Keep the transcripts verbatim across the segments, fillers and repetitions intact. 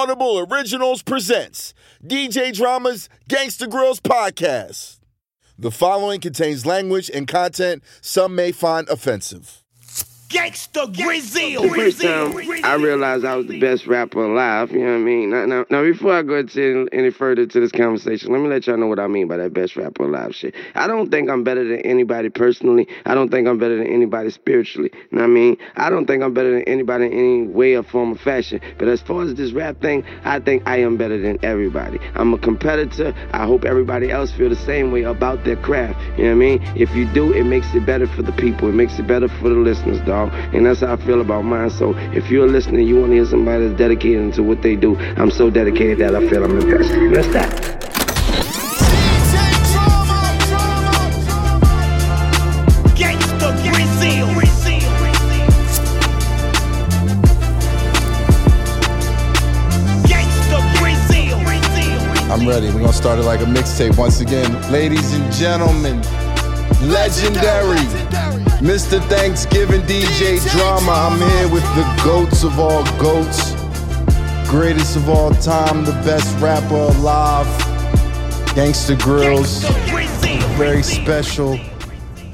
Audible Originals presents D J Drama's Gangsta Grillz podcast. The following contains language and content some may find offensive. Gangsta Grillz. I realized I was the best rapper alive, you know what I mean? Now, now, now before I go into any further to this conversation, let me let y'all know what I mean by that best rapper alive shit. I don't think I'm better than anybody personally. I don't think I'm better than anybody spiritually. You know what I mean? I don't think I'm better than anybody in any way or form or fashion. But as far as this rap thing, I think I am better than everybody. I'm a competitor. I hope everybody else feel the same way about their craft. You know what I mean? If you do, it makes it better for the people. It makes it better for the listeners, dog. And that's how I feel about mine. So if you're listening, you want to hear somebody that's dedicated to what they do. I'm so dedicated that I feel I'm the best. That's that. I'm ready. We're going to start it like a mixtape once again. Ladies and gentlemen, legendary, legendary. Mister Thanksgiving D J, D J Drama. I'm here with the goats of all goats, greatest of all time, the best rapper alive, Gangsta Grillz. Very special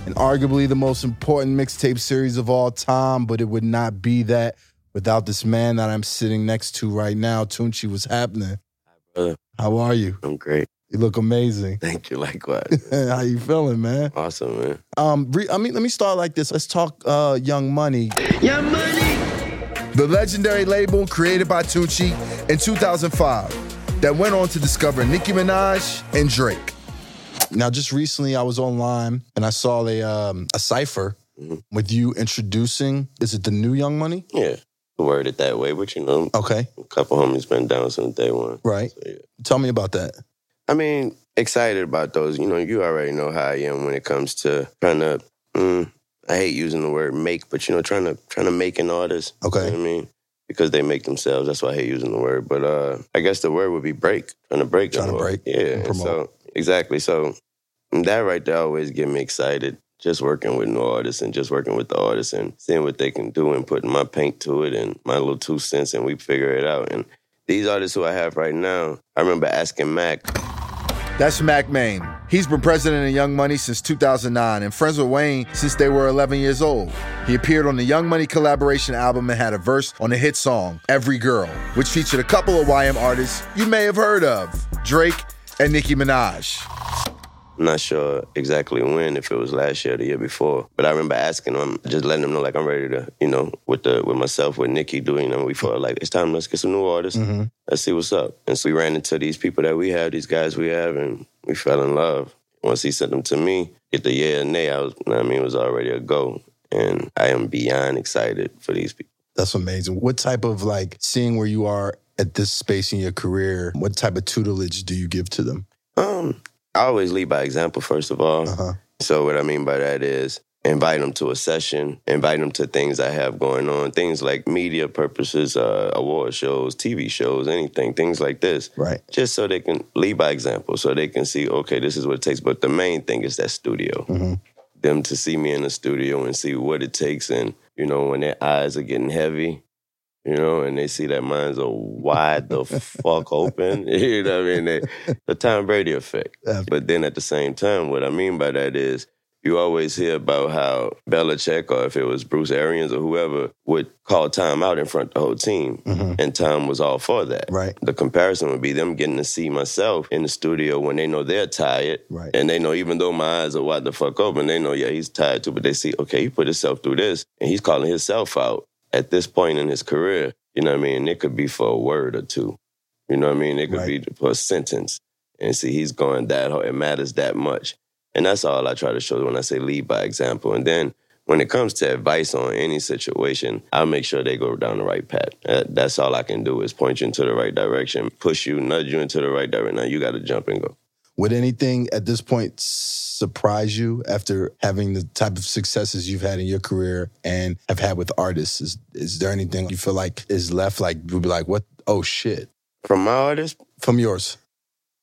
and arguably the most important mixtape series of all time, but it would not be that without this man that I'm sitting next to right now. Tunechi, what's happening? Hi, how are you? I'm great. You look amazing. Thank you. Likewise. How you feeling, man? Awesome, man. Um, re- I mean, let me start like this. Let's talk uh, Young Money. Young Money! The legendary label created by Tunechi in two thousand five that went on to discover Nicki Minaj and Drake. Now, just recently, I was online and I saw a um, a cipher mm-hmm. with you introducing, is it the new Young Money? Yeah. Word it that way, but you know. Okay. A couple homies been down since day one. Right. So, yeah. Tell me about that. I mean, excited about those. You know, you already know how I am when it comes to trying to, mm, I hate using the word make, but, you know, trying to trying to make an artist. Okay. You know what I mean? Because they make themselves. That's why I hate using the word. But uh, I guess the word would be break. Trying to break. Trying to break. Yeah. So, exactly. So that right there always get me excited. Just working with new artists and just working with the artists and seeing what they can do and putting my paint to it and my little two cents and we figure it out. And these artists who I have right now, I remember asking Mac. That's Mac Main. He's been president of Young Money since two thousand nine and friends with Wayne since they were eleven years old. He appeared on the Young Money collaboration album and had a verse on the hit song, Every Girl, which featured a couple of Y M artists you may have heard of, Drake and Nicki Minaj. I'm not sure exactly when, if it was last year or the year before, but I remember asking him, just letting him know, like, I'm ready to, you know, with the with myself, with Nicki doing, and we felt like, it's time, let's get some new artists. Mm-hmm. Let's see what's up. And so we ran into these people that we have, these guys we have, and we fell in love. Once he sent them to me, get the yeah and nay, I was, I mean, it was already a go. And I am beyond excited for these people. That's amazing. What type of, like, seeing where you are at this space in your career, what type of tutelage do you give to them? Um... I always lead by example, first of all. Uh-huh. So what I mean by that is invite them to a session, invite them to things I have going on, things like media purposes, uh, award shows, T V shows, anything, things like this. Right. Just so they can lead by example, so they can see, okay, this is what it takes. But the main thing is that studio. Mm-hmm. Them to see me in the studio and see what it takes. And, you know, when their eyes are getting heavy, you know, and they see that mine's are wide the fuck open. You know what I mean? They, the Tom Brady effect. But then at the same time, what I mean by that is you always hear about how Belichick or if it was Bruce Arians or whoever would call Tom out in front of the whole team. Mm-hmm. And Tom was all for that. Right. The comparison would be them getting to see myself in the studio when they know they're tired. Right. And they know even though my eyes are wide the fuck open, they know, yeah, he's tired too. But they see, okay, he put himself through this and he's calling himself out. At this point in his career, you know what I mean? It could be for a word or two. You know what I mean? It could right. be for a sentence. And see, he's going that hard. It matters that much. And that's all I try to show when I say lead by example. And then when it comes to advice on any situation, I'll make sure they go down the right path. That's all I can do is point you into the right direction, push you, nudge you into the right direction. Now you got to jump and go. Would anything at this point surprise you after having the type of successes you've had in your career and have had with artists? Is, is there anything you feel like is left like, you'll be like, what? Oh, shit. From my artists? From yours.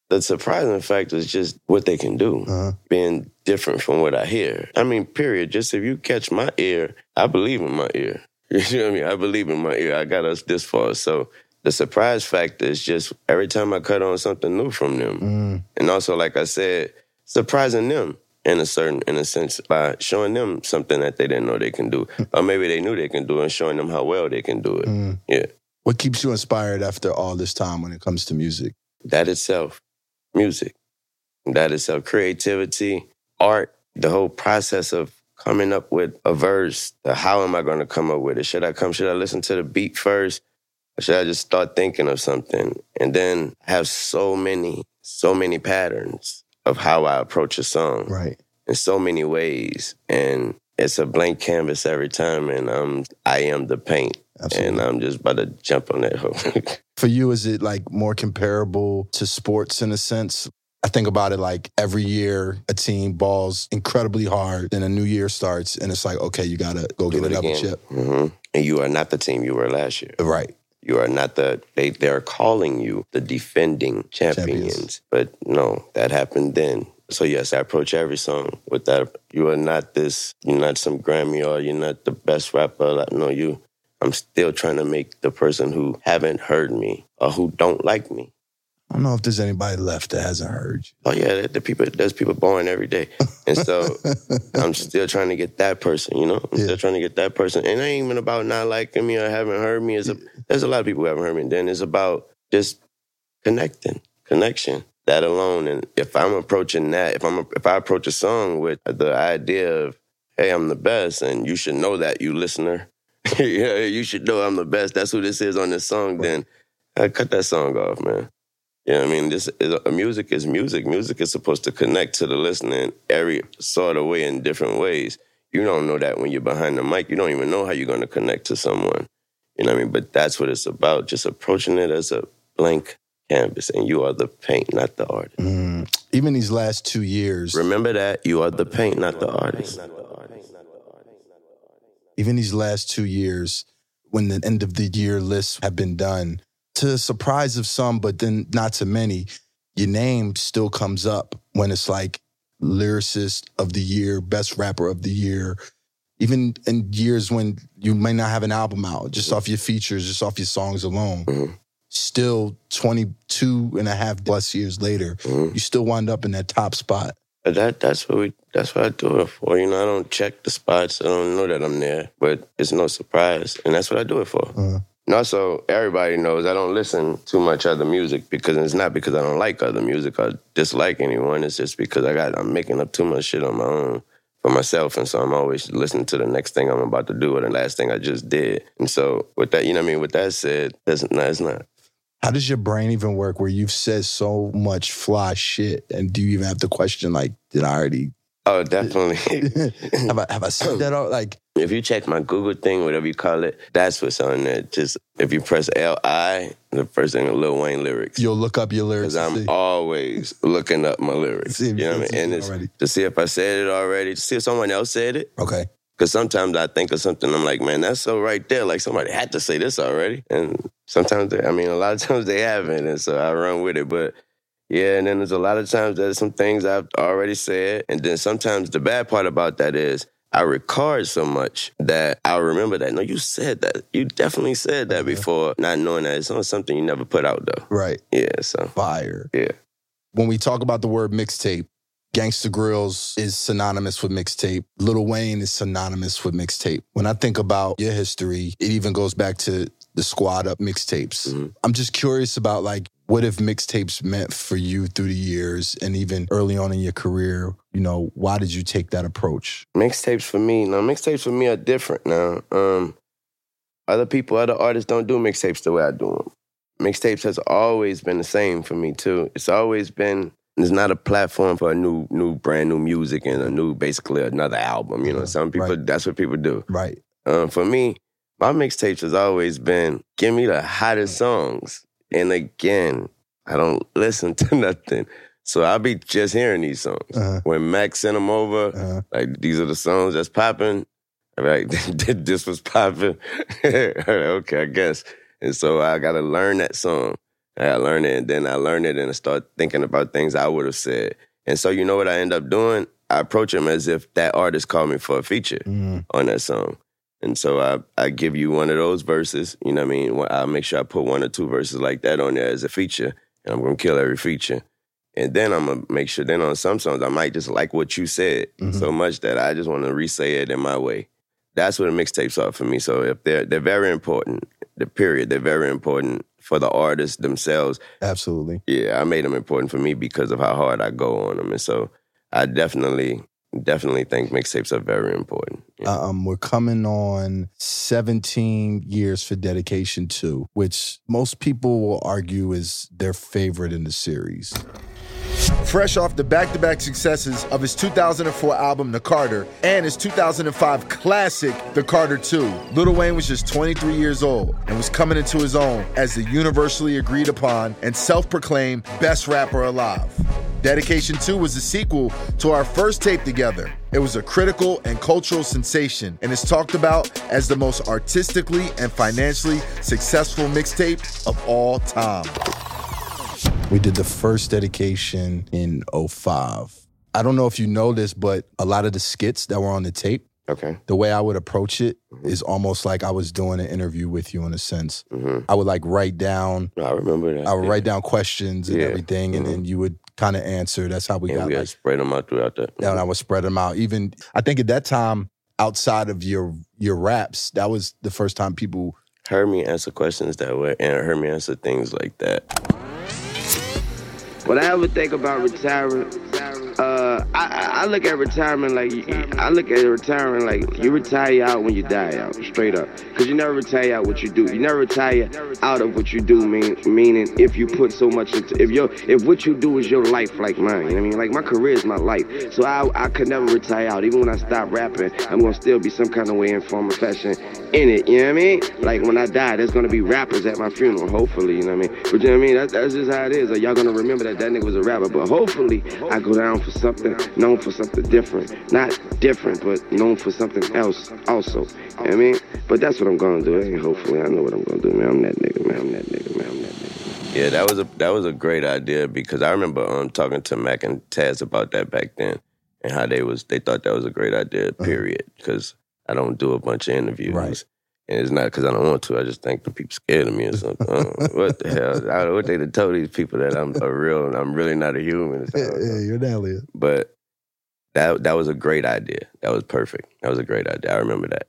The surprising fact is just what they can do, uh-huh. being different from what I hear. I mean, period. Just if you catch my ear, I believe in my ear. You know what I mean? I believe in my ear. I got us this far, so... the surprise factor is just every time I cut on something new from them. Mm. And also, like I said, surprising them in a certain, in a sense, by showing them something that they didn't know they can do. Or maybe they knew they can do it, and showing them how well they can do it. Mm. Yeah. What keeps you inspired after all this time when it comes to music? That itself. Music. That itself. Creativity, art, the whole process of coming up with a verse. How am I going to come up with it? Should I come, should I listen to the beat first? Or should I just start thinking of something? And then have so many, so many patterns of how I approach a song. Right. In so many ways. And it's a blank canvas every time. And I'm, I am the paint. Absolutely. And I'm just about to jump on that hook. For you, is it like more comparable to sports in a sense? I think about it like every year a team balls incredibly hard and a new year starts and it's like, okay, you got to go get a double chip. Mm-hmm. And you are not the team you were last year. Right. You are not the, they, they're calling you the defending champions. champions. But no, that happened then. So yes, I approach every song with that. You are not this, you're not some Grammy or you're not the best rapper. No, you. I'm still trying to make the person who haven't heard me or who don't like me. I don't know if there's anybody left that hasn't heard you. Oh, yeah, the people, there's people born every day. And so I'm still trying to get that person, you know? I'm yeah. still trying to get that person. And it ain't even about not liking me or haven't heard me. It's a, there's a lot of people who haven't heard me. And then it's about just connecting, connection, that alone. And if I'm approaching that, if I'm if I approach a song with the idea of, hey, I'm the best, and you should know that, you listener. Yeah, you should know I'm the best. That's who this is on this song. Then I cut that song off, man. You know what I mean? This is, music is music. Music is supposed to connect to the listener in every sort of way, in different ways. You don't know that when you're behind the mic. You don't even know how you're going to connect to someone. You know what I mean? But that's what it's about. Just approaching it as a blank canvas, and you are the paint, not the artist. Mm, even these last two years. Remember that. You are the paint, not the artist. Even these last two years, when the end of the year lists have been done, to the surprise of some, but then not to many, your name still comes up when it's like lyricist of the year, best rapper of the year. Even in years when you may not have an album out, just off your features, just off your songs alone, mm-hmm. still twenty-two and a half plus years later, mm-hmm. you still wind up in that top spot. That that's what we that's what I do it for. You know, I don't check the spots. I don't know that I'm there, but it's no surprise, and that's what I do it for. Uh-huh. And also, everybody knows I don't listen to much other music because it's not because I don't like other music or dislike anyone. It's just because I got I'm making up too much shit on my own for myself, and so I'm always listening to the next thing I'm about to do or the last thing I just did. And so with that, you know what I mean. With that said, that's no, it's not. How does your brain even work where you've said so much fly shit? And do you even have to question, like, did I already? Oh, definitely. have, I, have I said that all? Like, if you check my Google thing, whatever you call it, that's what's on there. Just if you press L I, the first thing, Lil Wayne lyrics. You'll look up your lyrics. Because I'm always looking up my lyrics. See, you know what I mean? And it's already. To see if I said it already, to see if someone else said it. Okay. Because sometimes I think of something, I'm like, man, that's so right there. Like, somebody had to say this already. And sometimes, they, I mean, a lot of times they haven't. And so I run with it. But, yeah, and then there's a lot of times there's some things I've already said. And then sometimes the bad part about that is I record so much that I remember that. No, you said that. You definitely said that okay. before, not knowing that. It's not something you never put out, though. Right. Yeah, so. Fire. Yeah. When we talk about the word mixtape, Gangsta Grillz is synonymous with mixtape. Lil Wayne is synonymous with mixtape. When I think about your history, it even goes back to the Squad Up mixtapes. Mm-hmm. I'm just curious about, like, what have mixtapes meant for you through the years and even early on in your career? You know, why did you take that approach? Mixtapes for me, now mixtapes for me are different now. Um, other people, other artists don't do mixtapes the way I do them. Mixtapes has always been the same for me, too. It's always been... It's not a platform for a new, new, brand new music and a new, basically another album. You know, some people, right. that's what people do. Right. Um, for me, my mixtapes has always been, give me the hottest songs. And again, I don't listen to nothing. So I'll be just hearing these songs. Uh-huh. When Mac sent them over, uh-huh. like, these are the songs that's popping. I'm like, this was popping. Okay, I guess. And so I got to learn that song. I learned it, and then I learned it, and I start thinking about things I would have said. And so you know what I end up doing? I approach him as if that artist called me for a feature mm. on that song. And so I I give you one of those verses, you know what I mean? I'll make sure I put one or two verses like that on there as a feature, and I'm going to kill every feature. And then I'm going to make sure, then on some songs, I might just like what you said mm-hmm. so much that I just want to re-say it in my way. That's what the mixtapes are for me. So if they're they're very important, the period, they're very important for the artists themselves. Absolutely. Yeah, I made them important for me because of how hard I go on them. And so I definitely... Definitely think mixtapes are very important. Yeah. Um, we're coming on seventeen years for Dedication two, which most people will argue is their favorite in the series. Fresh off the back-to-back successes of his two thousand four album, The Carter, and his two thousand five classic, The Carter two, Lil Wayne was just twenty-three years old and was coming into his own as the universally agreed upon and self-proclaimed best rapper alive. Dedication two was the sequel to our first tape together. It was a critical and cultural sensation and is talked about as the most artistically and financially successful mixtape of all time. We did the first Dedication in oh five. I don't know if you know this, but a lot of the skits that were on the tape, okay, the way I would approach it mm-hmm. is almost like I was doing an interview with you in a sense. Mm-hmm. I would like write down. I remember that. I would yeah. write down questions and yeah. everything, and mm-hmm. then you would kind of answer. That's how we and got. We like, spread them out throughout that. Mm-hmm. And I would spread them out. Even I think at that time, outside of your your raps, that was the first time people heard me answer questions that way and heard me answer things like that. When I ever think about retiring, uh, I, I look at retirement like I look at retiring like you retire out when you die out, straight up. Because you never retire out what you do. You never retire out of what you do. Mean, meaning, if you put so much into if your if what you do is your life, like mine. You know what I mean? Like my career is my life. So I I could never retire out. Even when I stop rapping, I'm gonna still be some kind of way in form of fashion in it. You know what I mean? Like when I die, there's gonna be rappers at my funeral. Hopefully, you know what I mean? But you know what I mean? That, that's just how it is. Are y'all gonna remember that? That nigga was a rapper, but hopefully I go down for something, known for something different. Not different, but known for something else also. You know what I mean? But that's what I'm gonna do. Hey, hopefully I know what I'm gonna do, man. I'm that nigga, man. I'm that nigga, man. I'm that nigga. Yeah, that was a that was a great idea because I remember um talking to Mac and Taz about that back then and how they was they thought that was a great idea, period. Because I don't do a bunch of interviews. Right. And it's not because I don't want to. I just think the people scared of me or something. What the hell? I, what they done told these people that I'm a real and I'm really not a human. Yeah, yeah, you're an alien. But that that was a great idea. That was perfect. That was a great idea. I remember that.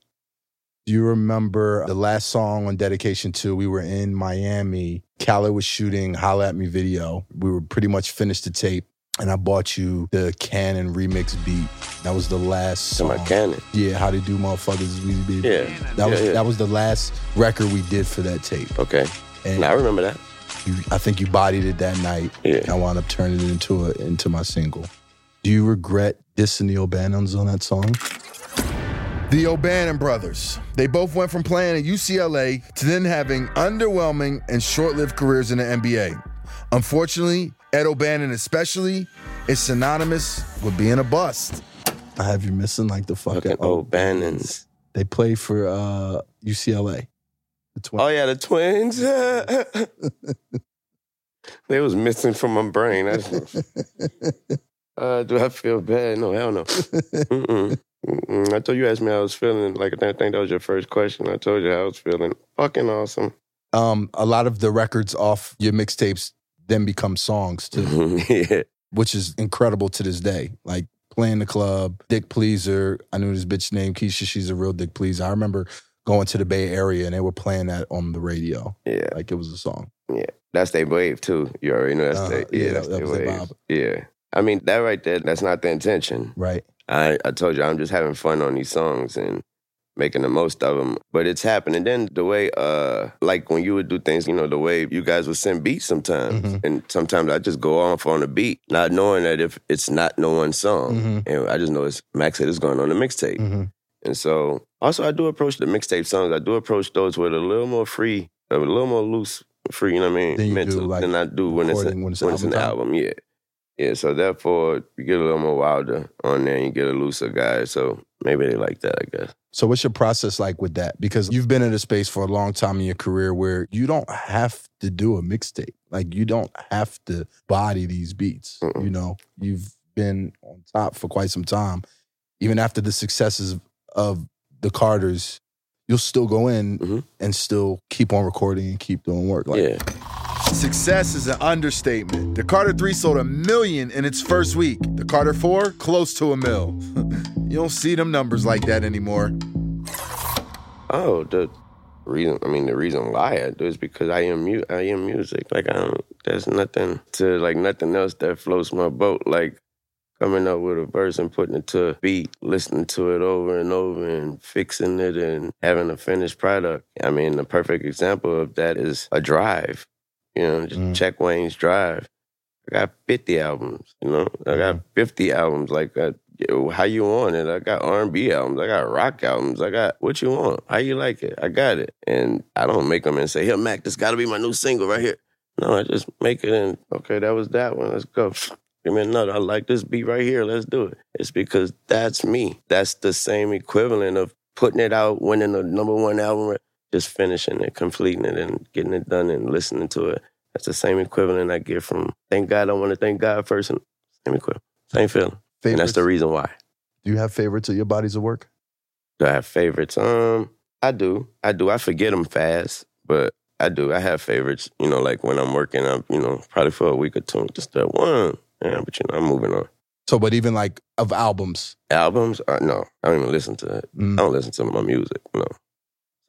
Do you remember the last song on Dedication two? We were in Miami. Khaled was shooting Holla At Me video. We were pretty much finished the tape. And I bought you the Cannon remix beat. That was the last song. To my Cannon. Yeah, How They Do Motherfuckers. We, we, yeah. That yeah, was yeah. that was the last record we did for that tape. Okay. And I remember that. You, I think you bodied it that night. Yeah. And I wound up turning it into a, into my single. Do you regret dissing the O'Bannons on that song? The O'Bannon brothers. They both went from playing at U C L A to then having underwhelming and short-lived careers in the N B A. Unfortunately, Ed O'Bannon especially is synonymous with being a bust. I have you missing like the fucking O'Bannons. They play for uh, U C L A. The twins. Oh, yeah, the twins. They was missing from my brain. That's, uh, do I feel bad? No, hell no. Mm-mm. Mm-mm. I told you, you asked me how I was feeling. Like, I think that was your first question. I told you how I was feeling. Fucking awesome. Um, a lot of the records off your mixtapes then become songs too, yeah. which is incredible to this day. Like Playing the Club, Dick Pleaser. I knew this bitch named Keisha. She's a real Dick Pleaser. I remember going to the Bay Area and they were playing that on the radio. Yeah, like it was a song. Yeah, that's their wave too. You already know that's uh, their yeah, yeah, that's that, that was their vibe. Yeah, I mean that right there. That's not the intention, right? I I told you I'm just having fun on these songs and making the most of them. But it's happening. And then the way, uh, like when you would do things, you know, the way you guys would send beats sometimes. Mm-hmm. And sometimes I just go off on a beat, not knowing that if it's not no one song. Mm-hmm. And I just know it's, Max said it's going on the mixtape. Mm-hmm. And so, also I do approach the mixtape songs. I do approach those with a little more free, a little more loose, free, you know what I mean? Mental do, like, than I do when it's, a, when it's, when it's an album. album. Yeah. Yeah, so therefore, you get a little more wilder on there and you get a looser guy. So maybe they like that, I guess. So what's your process like with that? Because you've been in a space for a long time in your career where you don't have to do a mixtape. Like, you don't have to body these beats, mm-mm. you know? You've been on top for quite some time. Even after the successes of the Carters, you'll still go in mm-hmm. and still keep on recording and keep doing work. Like, yeah. Success is an understatement. The Carter three sold a million in its first week. The Carter four, close to a mil. You don't see them numbers like that anymore. Oh, the reason, I mean, the reason why I do is because I am, mu- I am music. Like, I don't, there's nothing to, like, nothing else that floats my boat. Like, coming up with a verse and putting it to a beat, listening to it over and over and fixing it and having a finished product. I mean, the perfect example of that is a drive. You know, just mm. check Wayne's Drive. I got fifty albums, you know? I got fifty albums. Like, I, how you want it? I got R and B albums. I got rock albums. I got what you want. How you like it? I got it. And I don't make them and say, here, Mac, this got to be my new single right here. No, I just make it and, okay, that was that one. Let's go. Give me another. I like this beat right here. Let's do it. It's because that's me. That's the same equivalent of putting it out, winning the number one album right. Just finishing it, completing it, and getting it done and listening to it. That's the same equivalent I get from, thank God, I want to thank God first. And same equivalent. Same feeling. Favorites? And that's the reason why. Do you have favorites of your bodies of work? Do I have favorites? Um, I do. I do. I forget them fast, but I do. I have favorites. You know, like when I'm working, I'm, you know, probably for a week or two, just that one. Yeah, but you know, I'm moving on. So, but even like of albums? Albums? Uh, no. I don't even listen to that. Mm. I don't listen to my music, no.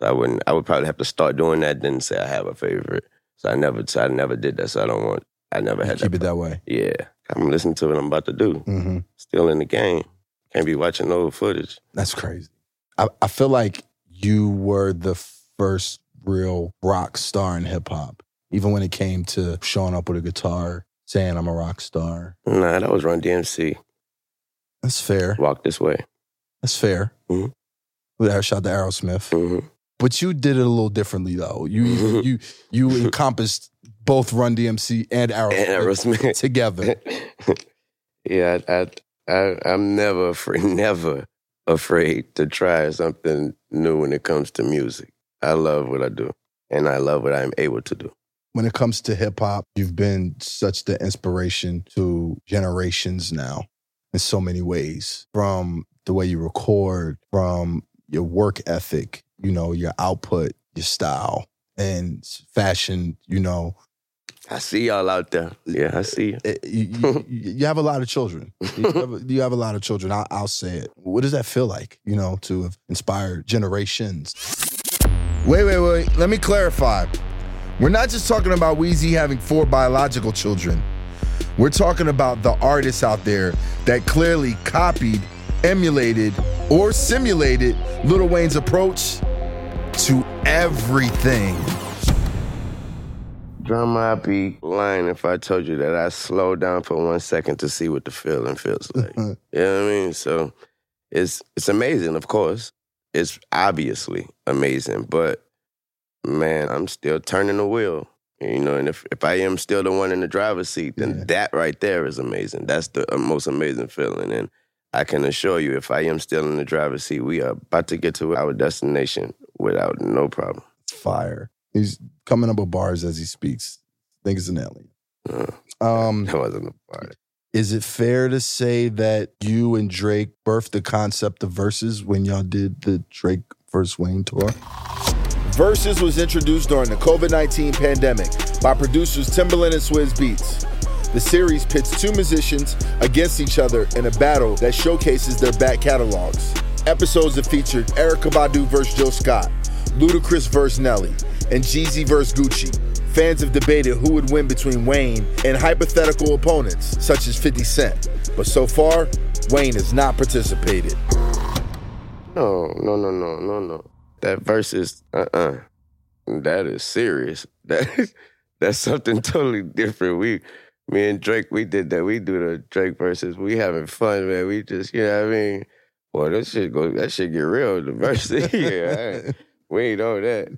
I wouldn't. I would probably have to start doing that. Then say I have a favorite. So I never. So I never did that. So I don't want. I never had. Keep that it that way. Yeah, I'm listening to what I'm about to do. Mm-hmm. Still in the game. Can't be watching old footage. That's crazy. I, I feel like you were the first real rock star in hip hop. Even when it came to showing up with a guitar, saying I'm a rock star. Nah, that was Run D M C. That's fair. Walk This Way. That's fair. Mm-hmm. With that shot to Aerosmith. Mm-hmm. But you did it a little differently, though. You mm-hmm. you you encompassed both Run D M C and Aerosmith, and Aerosmith. together. Yeah, I, I, I'm never afraid, never afraid to try something new when it comes to music. I love what I do, and I love what I'm able to do. When it comes to hip-hop, you've been such the inspiration to generations now in so many ways, from the way you record, from your work ethic, you know, your output, your style, and fashion, you know. I see y'all out there. Yeah, I see you. You, you, you have a lot of children. You have, you have a lot of children. I'll, I'll say it. What does that feel like, you know, to have inspired generations? Wait, wait, wait. Let me clarify. We're not just talking about Weezy having four biological children. We're talking about the artists out there that clearly copied, emulated, or simulated Lil Wayne's approach to everything. Drama, I'd be lying if I told you that I slowed down for one second to see what the feeling feels like. You know what I mean? So it's it's amazing, of course. It's obviously amazing, but man, I'm still turning the wheel. You know, and if, if I am still the one in the driver's seat, then yeah. that right there is amazing. That's the most amazing feeling. And I can assure you, if I am still in the driver's seat, we are about to get to our destination without no problem. It's fire. He's coming up with bars as he speaks. I think it's an alien. No, um, that wasn't a bar. Is it fair to say that you and Drake birthed the concept of Verzuz when y'all did the Drake versus Wayne tour? Verzuz was introduced during the covid nineteen pandemic by producers Timbaland and Swizz Beats. The series pits two musicians against each other in a battle that showcases their back catalogs. Episodes that featured Erykah Badu versus Jill Scott, Ludacris versus Nelly, and Jeezy versus Gucci. Fans have debated who would win between Wayne and hypothetical opponents such as fifty cent. But so far, Wayne has not participated. No, no, no, no, no, no. That Verzuz, uh-uh. That is serious. That is, that's something totally different. We... Me and Drake, we did that. We do the Drake versus. We having fun, man. We just, you know what I mean? Boy, that shit go, that shit get real. The versus, yeah, I, we ain't on that.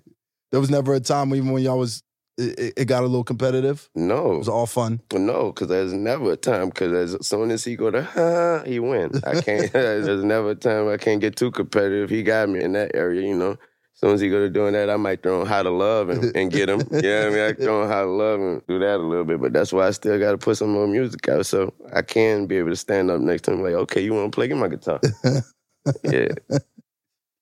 There was never a time even when y'all was, it, it got a little competitive? No. It was all fun? No, because there's never a time, because as soon as he go to, huh, he win. I can't, there's never a time I can't get too competitive. He got me in that area, you know. As soon as he go to doing that, I might throw him How to Love and, and get him. Yeah, you know I mean, I throw him How to Love and do that a little bit. But that's why I still got to put some more music out, so I can be able to stand up next to him like, okay, you want to play? Get my guitar. Yeah.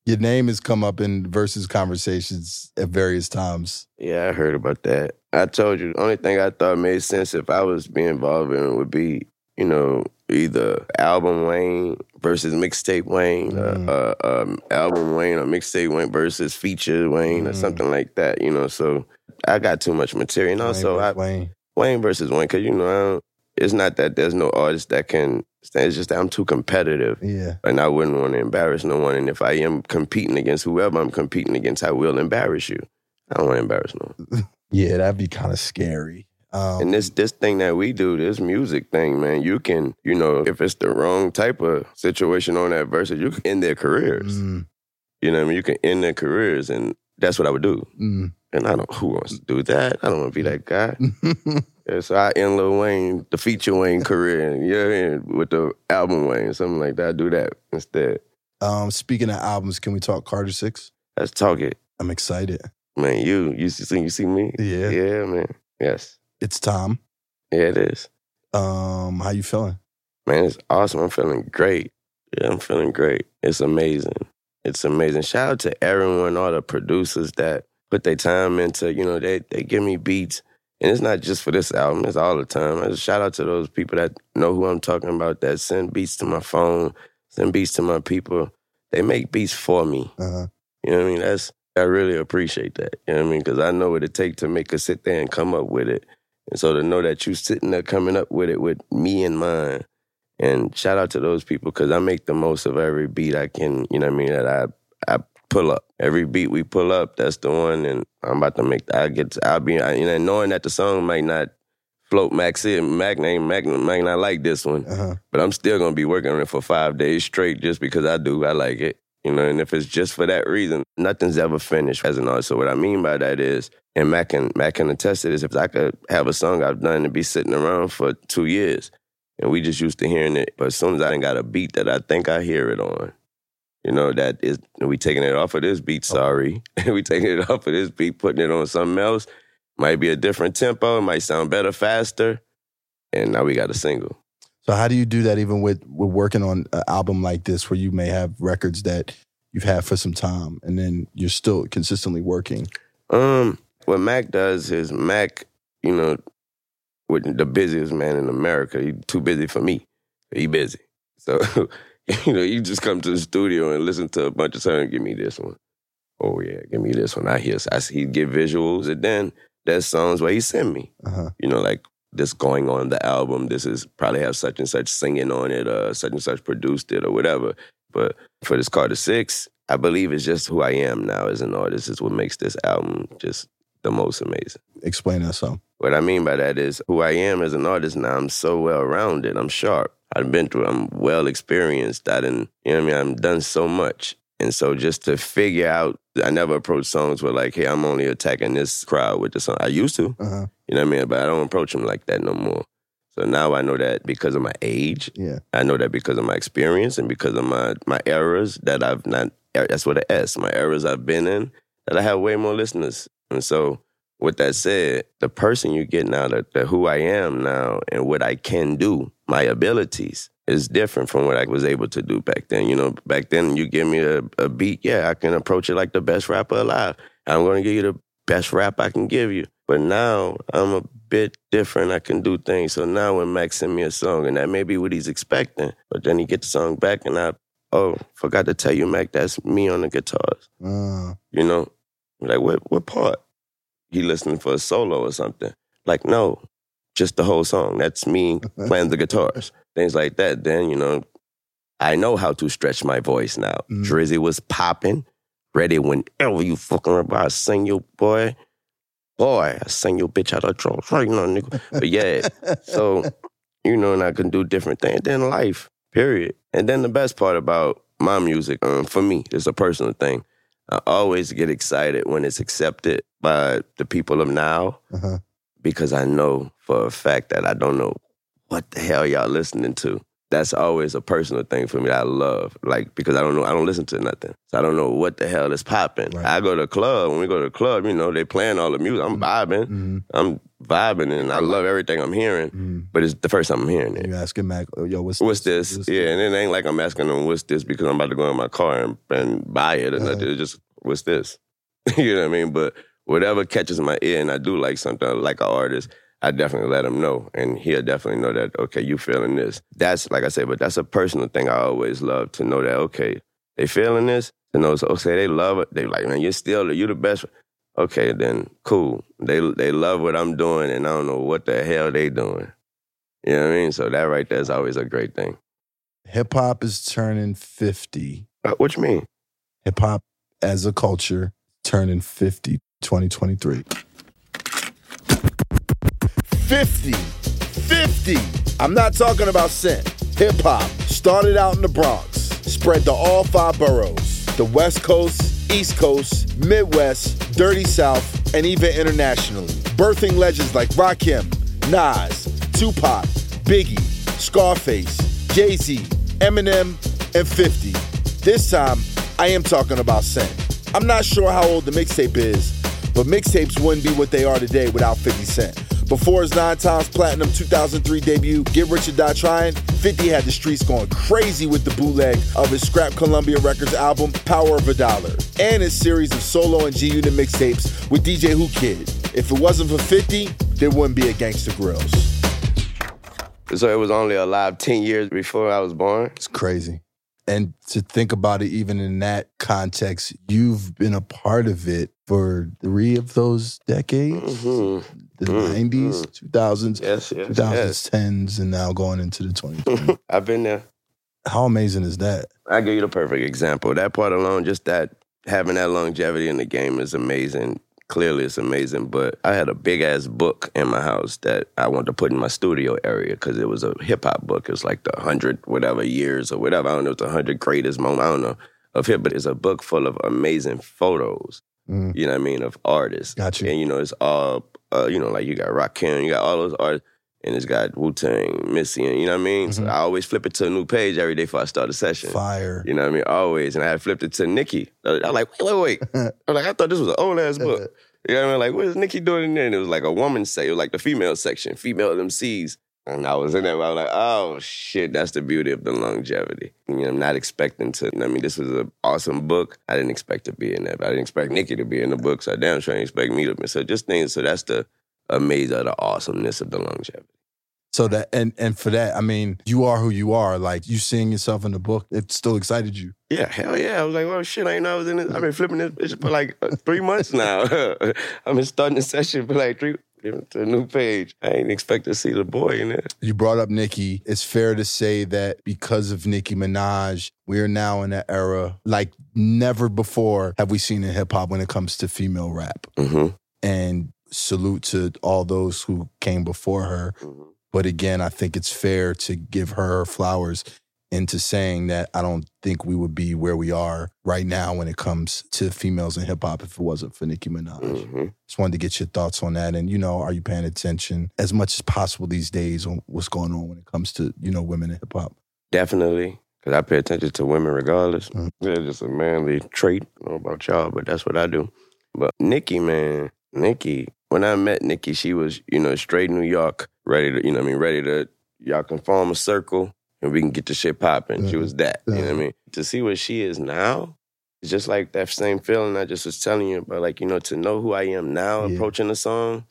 Your name has come up in Verzuz conversations at various times. Yeah, I heard about that. I told you, the only thing I thought made sense if I was being involved in it would be, you know, either album Wayne versus mixtape Wayne, mm. uh, uh, um, album Wayne or mixtape Wayne versus feature Wayne mm. or something like that, you know. So I got too much material. And also, Wayne versus I, Wayne. Wayne versus Wayne, because, you know, I don't, it's not that there's no artist that can, it's just that I'm too competitive. Yeah. And I wouldn't want to embarrass no one. And if I am competing against whoever I'm competing against, I will embarrass you. I don't want to embarrass no one. Yeah, that'd be kind of scary. Um, and this this thing that we do, this music thing, man, you can, you know, if it's the wrong type of situation on that versus, you can end their careers. Mm. You know what I mean? You can end their careers, and that's what I would do. Mm. And I don't, who wants to do that? I don't want to be that guy. Yeah, so I end Lil Wayne, the feature Wayne career, and yeah, with the album Wayne, something like that. I do that instead. Um, speaking of albums, can we talk Carter Six? Let's talk it. I'm excited. Man, you, you see, you see me? Yeah. Yeah, man. Yes. It's time. Yeah, it is. Um, how you feeling? Man, it's awesome. I'm feeling great. Yeah, I'm feeling great. It's amazing. It's amazing. Shout out to everyone, all the producers that put their time into, you know, they, they give me beats. And it's not just for this album. It's all the time. I just shout out to those people that know who I'm talking about, that send beats to my phone, send beats to my people. They make beats for me. Uh-huh. You know what I mean? That's, I really appreciate that. You know what I mean? Because I know what it takes to make us sit there and come up with it. And so to know that you sitting there coming up with it with me in mind, and shout out to those people, because I make the most of every beat I can, you know what I mean, that I I pull up. Every beat we pull up, that's the one, and I'm about to make, I get, I'll be, I, you know, knowing that the song might not float Max in, Mac name, Mac might not like this one, uh-huh. but I'm still going to be working on it for five days straight just because I do, I like it. You know, and if it's just for that reason, nothing's ever finished as an artist. So what I mean by that is, and Mac can, Mac can attest to this, if I could have a song I've done and be sitting around for two years, and we just used to hearing it, but as soon as I got a beat that I think I hear it on, you know, that is, we taking it off of this beat, sorry. Oh. We taking it off of this beat, putting it on something else. Might be a different tempo, it might sound better, faster, and now we got a single. So how do you do that even with, with working on an album like this where you may have records that you've had for some time and then you're still consistently working? Um, what Mac does is Mac, you know, with the busiest man in America, he's too busy for me. He busy. So, you know, you just come to the studio and listen to a bunch of songs, give me this one. Oh, yeah, give me this one. I hear, I see, he'd get visuals, and then there's songs where he send me, uh-huh. you know, like, this going on the album, this is probably have such and such singing on it, or such and such produced it, or whatever. But for this Carter Six, I believe it's just who I am now as an artist is what makes this album just the most amazing. Explain that some. What I mean by that is who I am as an artist now, I'm so well-rounded, I'm sharp. I've been through, I'm well-experienced, I done, you know what I mean, I've done so much. And so just to figure out, I never approach songs with like, hey, I'm only attacking this crowd with the song. I used to, uh-huh. you know what I mean? But I don't approach them like that no more. So now I know that because of my age, yeah. I know that because of my experience and because of my, my errors that I've not, that's what an S, my errors I've been in, that I have way more listeners. And so with that said, the person you get now, the, the who I am now and what I can do, my abilities, is different from what I was able to do back then. You know, back then, you give me a, a beat, yeah, I can approach it like the best rapper alive. I'm going to give you the best rap I can give you. But now, I'm a bit different. I can do things. So now when Max send me a song, and that may be what he's expecting, but then he get the song back, and I, oh, forgot to tell you, Mac, that's me on the guitars. Mm. You know? Like, what what part? He listening for a solo or something. Like, no, just the whole song. That's me playing the guitars. Things like that. Then, you know, I know how to stretch my voice now. Mm. Drizzy was popping, ready whenever you fucking remember. I sing your boy. Boy, I sing your bitch out of drawers right now, nigga. But yeah, so, you know, and I can do different things than life, period. And then the best part about my music, um, for me, it's a personal thing. I always get excited when it's accepted by the people of now uh-huh. because I know for a fact that I don't know what the hell y'all listening to. That's always a personal thing for me that I love, like, because I don't know, I don't listen to nothing. So I don't know what the hell is popping. Right. I go to the club, when we go to the club, you know, they playing all the music. I'm vibing. Mm-hmm. I'm vibing, and I love everything I'm hearing. Mm-hmm. But it's the first time I'm hearing it. You're asking Mac, yo, what's, what's this? this? What's yeah, this? And it ain't like I'm asking them, what's this? Because I'm about to go in my car and, and buy it. And uh-huh. It's just, what's this? You know what I mean? But whatever catches my ear and I do like something, like an artist, I definitely let him know. And he'll definitely know that, okay, you feeling this. That's, like I said, but that's a personal thing I always love, to know that, okay, they feeling this? To know, so, okay, they love it. They like, man, you're still, you the best. Okay, then, cool. They they love what I'm doing and I don't know what the hell they doing. You know what I mean? So that right there is always a great thing. Hip-hop is turning fifty. Uh, what you mean? Hip-hop as a culture turning fifty, twenty twenty-three. fifty. fifty. I'm not talking about cent. Hip-hop started out in the Bronx, spread to all five boroughs, the West Coast, East Coast, Midwest, Dirty South, and even internationally, birthing legends like Rakim, Nas, Tupac, Biggie, Scarface, Jay-Z, Eminem, and fifty. This time, I am talking about Cent. I'm not sure how old the mixtape is, but mixtapes wouldn't be what they are today without fifty Cent. Before his nine times platinum two thousand three debut, Get Rich or Die Trying, fifty had the streets going crazy with the bootleg of his scrap Columbia Records album, Power of a Dollar, and his series of solo and G-Unit mixtapes with D J Who Kid. If it wasn't for fifty, there wouldn't be a Gangsta Grillz. So it was only alive ten years before I was born. It's crazy. And to think about it, even in that context, you've been a part of it for three of those decades, mm-hmm. the mm-hmm. nineties, two thousands, yes, yes, twenty tens, yes. And now going into the twenty twenties. I've been there. How amazing is that? I give you the perfect example. That part alone, just that, having that longevity in the game is amazing. Clearly, it's amazing, but I had a big-ass book in my house that I wanted to put in my studio area because it was a hip-hop book. It was like the one hundred whatever years or whatever. I don't know if it's the one hundred greatest moment, I don't know, of hip, but it's a book full of amazing photos, mm. you know what I mean, of artists. Gotcha. And, you know, it's all, uh, you know, like you got Rakim, you got all those artists, and it's got Wu-Tang, Missy, and you know what I mean? Mm-hmm. So I always flip it to a new page every day before I start a session. Fire. You know what I mean? Always. And I had flipped it to Nicki. I'm like, wait, wait, wait. I'm like, I thought this was an old-ass book. You know what I mean? Like, what is Nicki doing in there? And it was like a woman's section. It was like the female section, female M Cs. And I was in there, I was like, oh, shit, that's the beauty of the longevity. You know, I'm not expecting to, I mean, this was an awesome book. I didn't expect to be in that. I didn't expect Nicki to be in the book, so I damn sure didn't expect me to be. So just things, so that's the amazed at the awesomeness of the longevity. So that, and and for that, I mean, you are who you are. Like, you seeing yourself in the book, it still excited you. Yeah, hell yeah. I was like, well, shit, I ain't know I was in this. I've been flipping this bitch for like three months now. I've been starting the session for like three, to a new page. I ain't expect to see the boy in it. You brought up Nicki. It's fair to say that because of Nicki Minaj, we are now in an era like never before have we seen in hip-hop when it comes to female rap. Mm-hmm. And salute to all those who came before her. Mm-hmm. But again, I think it's fair to give her flowers into saying that I don't think we would be where we are right now when it comes to females in hip-hop if it wasn't for Nicki Minaj. Mm-hmm. Just wanted to get your thoughts on that. And, you know, are you paying attention as much as possible these days on what's going on when it comes to, you know, women in hip-hop? Definitely. Because I pay attention to women regardless. Mm-hmm. They're just a manly trait. I don't know about y'all, but that's what I do. But Nicki, man, Nicki... When I met Nicki, she was, you know, straight New York, ready to, you know what I mean, ready to, y'all can form a circle and we can get the shit popping. Mm-hmm. She was that, you know what I mean? To see what she is now, it's just like that same feeling I just was telling you about, like, you know, to know who I am now yeah. approaching the song.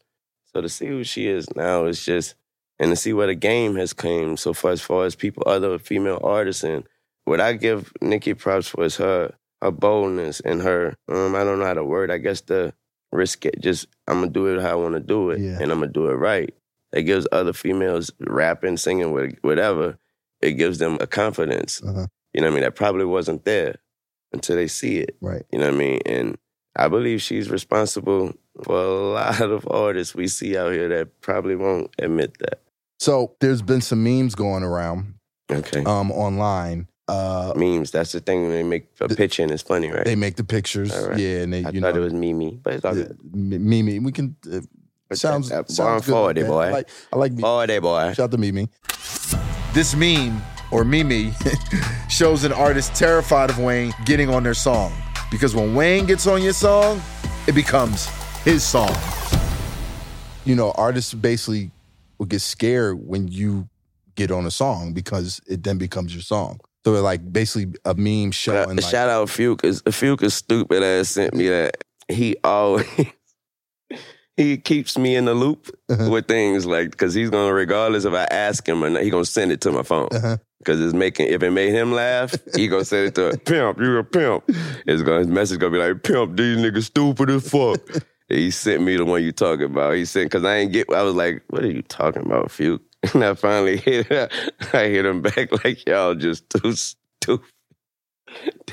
So to see who she is now is just, and to see where the game has come so far as far as people, other female artists. And what I give Nicki props for is her, her boldness and her, um, I don't know how to word, I guess the, risk it. Just, I'm going to do it how I want to do it, yeah. and I'm going to do it right. It gives other females rapping, singing, whatever, it gives them a confidence. Uh-huh. You know what I mean? That probably wasn't there until they see it. Right. You know what I mean? And I believe she's responsible for a lot of artists we see out here that probably won't admit that. So there's been some memes going around okay. um, online. Uh, memes, that's the thing when they make a the, picture and it's funny, right? They make the pictures, right. yeah. And they, you I thought know, it was Mimi, but it's all good. Mimi, we can, uh, sounds, that, that sounds good. forty, boy. I like, I like Mimi. forty, boy. Shout out to Mimi. This meme, or Mimi, shows an artist terrified of Wayne getting on their song. Because when Wayne gets on your song, it becomes his song. You know, artists basically will get scared when you get on a song because it then becomes your song. So it like basically a meme showing. Like, shout out Fuke. Fuke's stupid ass sent me that. He always he keeps me in the loop uh-huh. with things like because he's gonna regardless if I ask him or not, he gonna send it to my phone because uh-huh. it's making if it made him laugh, he gonna send it to a pimp. You a pimp? It's gonna his message gonna be like pimp. These niggas stupid as fuck. He sent me the one you talking about. He sent because I ain't get. I was like, what are you talking about, Fuke? And I finally hit her. I hit him back like, y'all just too stupid.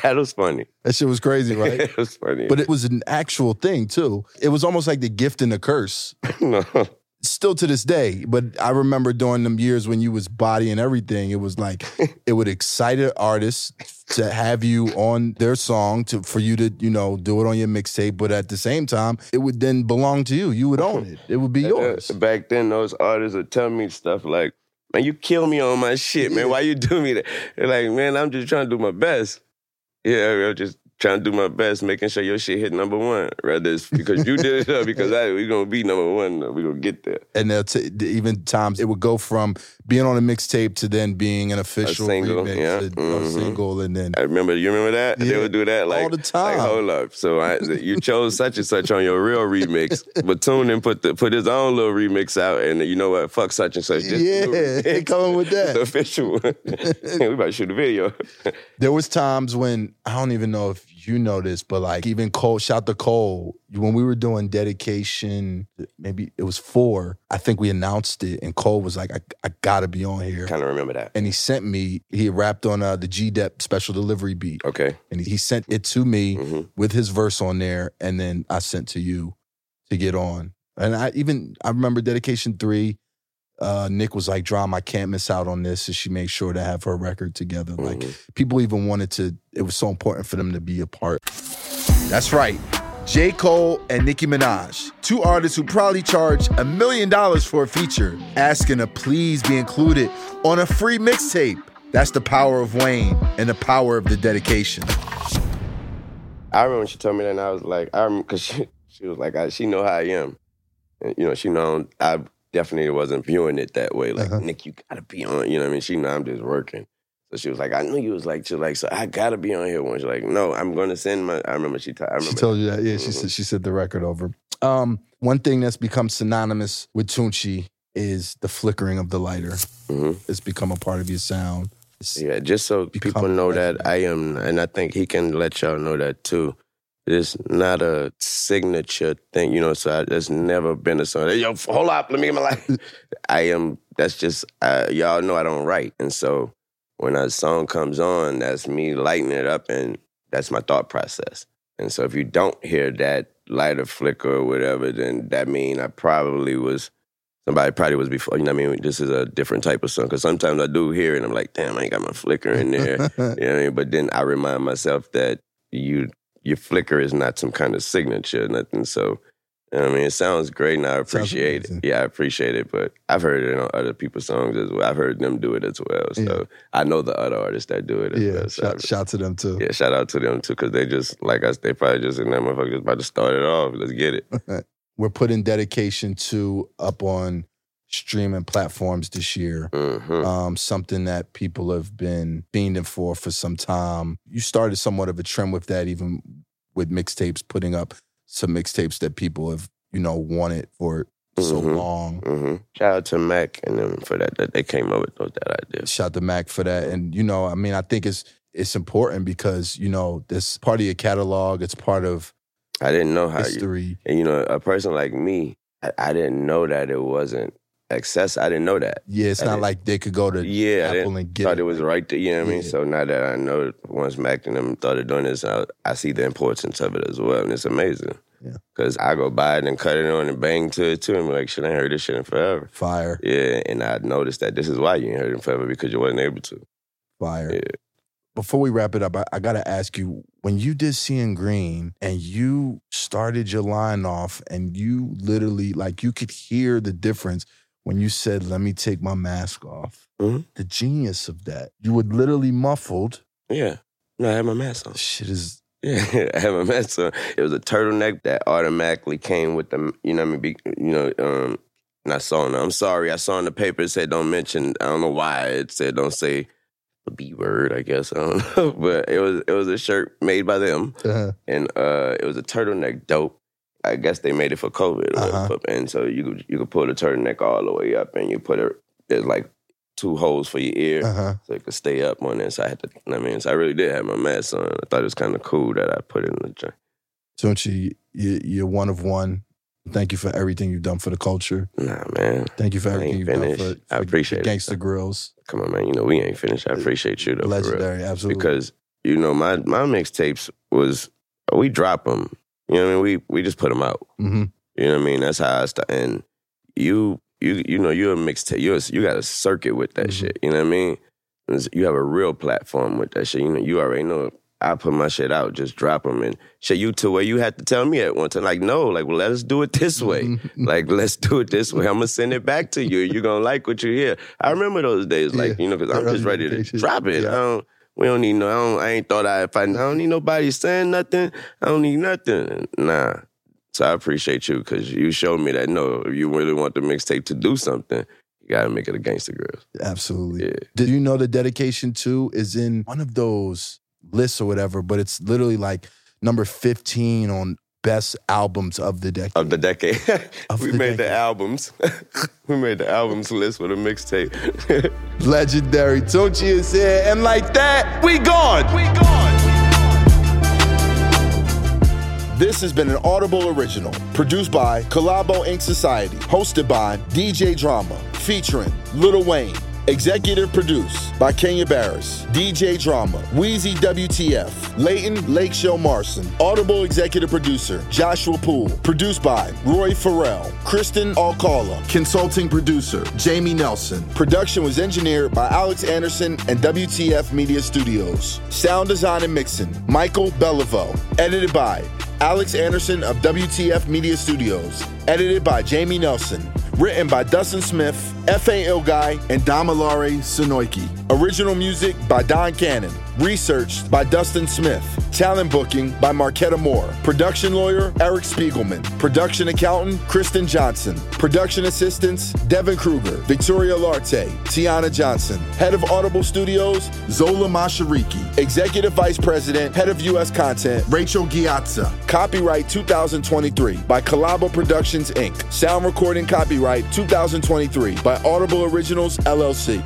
That was funny. That shit was crazy, right? It was funny. But it was an actual thing, too. It was almost like the gift and the curse. No. Still to this day. But I remember during them years when you was bodying everything, it was like, it would excite an artist to have you on their song to for you to, you know, do it on your mixtape. But at the same time, it would then belong to you. You would own it. It would be yours. Back then, those artists would tell me stuff like, man, you kill me on my shit, man. Why you do me that? They're like, man, I'm just trying to do my best. Yeah, I'm just trying to do my best, making sure your shit hit number one. Rather it's because you did it up, because I, we're going to be number one. We're going to get there. And t- even times, it would go from being on a mixtape to then being an official a single, remix, yeah. a, mm-hmm. a single, and then... I remember, you remember that? Yeah. They would do that like... All the time. Like, hold up. So I, you chose such and such on your real remix, but Tune and put the, put his own little remix out, and you know what? Fuck such and such. Just yeah, they coming with that. The official one. We about to shoot a video. There was times when, I don't even know if you know this, but like even Cole, shout to Cole, when we were doing Dedication, maybe it was four, I think we announced it and Cole was like, I, I gotta be on here. Kind of remember that. And he sent me, he rapped on uh, the G-Dep special delivery beat. Okay. And he sent it to me mm-hmm. with his verse on there, and then I sent to you to get on. And I even, I remember Dedication three, Uh, Nick was like, Drama, I can't miss out on this. And she made sure to have her record together. Mm-hmm. Like, people even wanted to, it was so important for them to be a part. That's right. J. Cole and Nicki Minaj, two artists who probably charge a million dollars for a feature, asking to please be included on a free mixtape. That's the power of Wayne and the power of the dedication. I remember when she told me that, and I was like, I remember, because she, she was like, I, she know how I am. And, you know, she know I definitely wasn't viewing it that way. Like, uh-huh. Nick, you gotta be on. You know what I mean? She know I'm just working. So she was like, I knew you was like, she was like, so I gotta be on here once. She's like, no, I'm gonna send my, I remember she, t- I remember. She told you that, yeah, mm-hmm. she said she said the record over. Um, one thing that's become synonymous with Tunechi is the flickering of the lighter. Mm-hmm. It's become a part of your sound. It's yeah, just so people know that I am, and I think he can let y'all know that too. It's not a signature thing, you know, so I, there's never been a song. Hey, yo, hold up, let me get my life. I am, that's just, uh, y'all know I don't write. And so when a song comes on, that's me lighting it up, and that's my thought process. And so if you don't hear that lighter flicker or whatever, then that mean I probably was, somebody probably was before, you know what I mean? This is a different type of song. Because sometimes I do hear it, and I'm like, damn, I ain't got my flicker in there. You know what I mean? But then I remind myself that you... your flicker is not some kind of signature, nothing. So, you know what I mean, it sounds great, and I appreciate it. Yeah, I appreciate it, but I've heard it on other people's songs as well. I've heard them do it as well. So yeah. I know the other artists that do it as yeah, well. So shout, I, shout to them, too. Yeah, shout out to them, too, because they just, like us, they probably just in that motherfucker about to start it off. Let's get it. We're putting Dedication two up on streaming platforms this year. Mm-hmm. Um, something that people have been fiending for for some time. You started somewhat of a trend with that, even with mixtapes, putting up some mixtapes that people have, you know, wanted for mm-hmm. so long. Mm-hmm. Shout out to Mac and them for that, that they came up with those, that idea. Shout out to Mac for that. And, you know, I mean, I think it's it's important because, you know, this part of your catalog, it's part of I didn't know how history. You, and, you know, a person like me, I, I didn't know that it wasn't access, I didn't know that. Yeah, it's I not didn't. Like they could go to yeah, Apple and get it. I thought it was right there, you know what I mean? Yeah. So now that I know, once Mac and them started doing this, I, I see the importance of it as well, and it's amazing. Yeah. Because I go buy it and cut it on and bang to it too, and be like, shit, I ain't heard this shit in forever. Fire. Yeah, and I noticed that this is why you ain't heard it in forever, because you wasn't able to. Fire. Yeah. Before we wrap it up, I, I got to ask you, when you did Seeing Green and you started your line off and you literally, like, you could hear the difference when you said, let me take my mask off, mm-hmm. the genius of that. You were literally muffled. Yeah. No, I had my mask on. Shit is... Yeah, I had my mask on. It was a turtleneck that automatically came with the, you know what I mean? Be, you know, um, And I saw in the, I'm sorry, I saw in the paper it said don't mention, I don't know why it said don't say the B word, I guess, I don't know. But it was it was a shirt made by them. Uh-huh. And uh, it was a turtleneck dope. I guess they made it for COVID. Uh-huh. And so you could, you could pull the turtleneck all the way up and you put it, there's like two holes for your ear, uh-huh. so it could stay up on this. So I had to, I mean, so I really did have my mask on. I thought it was kind of cool that I put it in the joint. Tunechi, you, you're one of one. Thank you for everything you've done for the culture. Nah, man. Thank you for everything you've finished. done for, for I appreciate Gangsta Grillz. Come on, man. You know, we ain't finished. I appreciate you, though. Legendary, absolutely. Because, you know, my, my mixtapes was, we drop them. You know what I mean? We we just put them out. Mm-hmm. You know what I mean? That's how I started. And you, you you know, you're a mixtape. You're a, you got a circuit with that mm-hmm. shit. You know what I mean? You have a real platform with that shit. You know, you already know it. I put my shit out, just drop them and shit. You to where you had to tell me at one time, like, no, like, well, let us do it this way. Like, let's do it this way. I'm going to send it back to you. You're going to like what you hear. I remember those days, like, yeah, you know, because I'm just ready to drop it. Yeah. I don't, we don't need no, I, don't, I ain't thought I, if I, I don't need nobody saying nothing. I don't need nothing. Nah. So I appreciate you because you showed me that, no, if you really want the mixtape to do something, got to make it a Gangsta Grillz. Absolutely. Yeah. Did you know that Dedication two is in one of those lists or whatever, but it's literally like number fifteen on best albums of the decade. Of the decade. Of we the made decade. the albums. We made the albums list with a mixtape. Legendary. Tunechi is here, and like that, we gone. We gone. This has been an Audible Original, produced by Collabo Incorporated. Society, hosted by D J Drama, featuring Lil Wayne. Executive produced by Kenya Barris, D J Drama, Wheezy W T F, Leighton Lake Show Marson, Audible Executive Producer, Joshua Poole, produced by Roy Farrell, Kristen Alcala, Consulting Producer, Jamie Nelson. Production was engineered by Alex Anderson and W T F Media Studios. Sound design and mixing, Michael Belliveau. Edited by Alex Anderson of W T F Media Studios. Edited by Jamie Nelson. Written by Dustin Smith, F A Ilgai, and Damilare Sonoiki. Original music by Don Cannon. Researched by Dustin Smith. Talent booking by Marquetta Moore. Production lawyer, Eric Spiegelman. Production accountant, Kristen Johnson. Production assistants, Devin Kruger, Victoria Larte, Tiana Johnson. Head of Audible Studios, Zola Mashariki. Executive Vice President, Head of U S Content, Rachel Giazza. Copyright two thousand twenty-three by Collabo Productions, Incorporated. Sound recording copyright two thousand twenty-three by Audible Originals, L L C.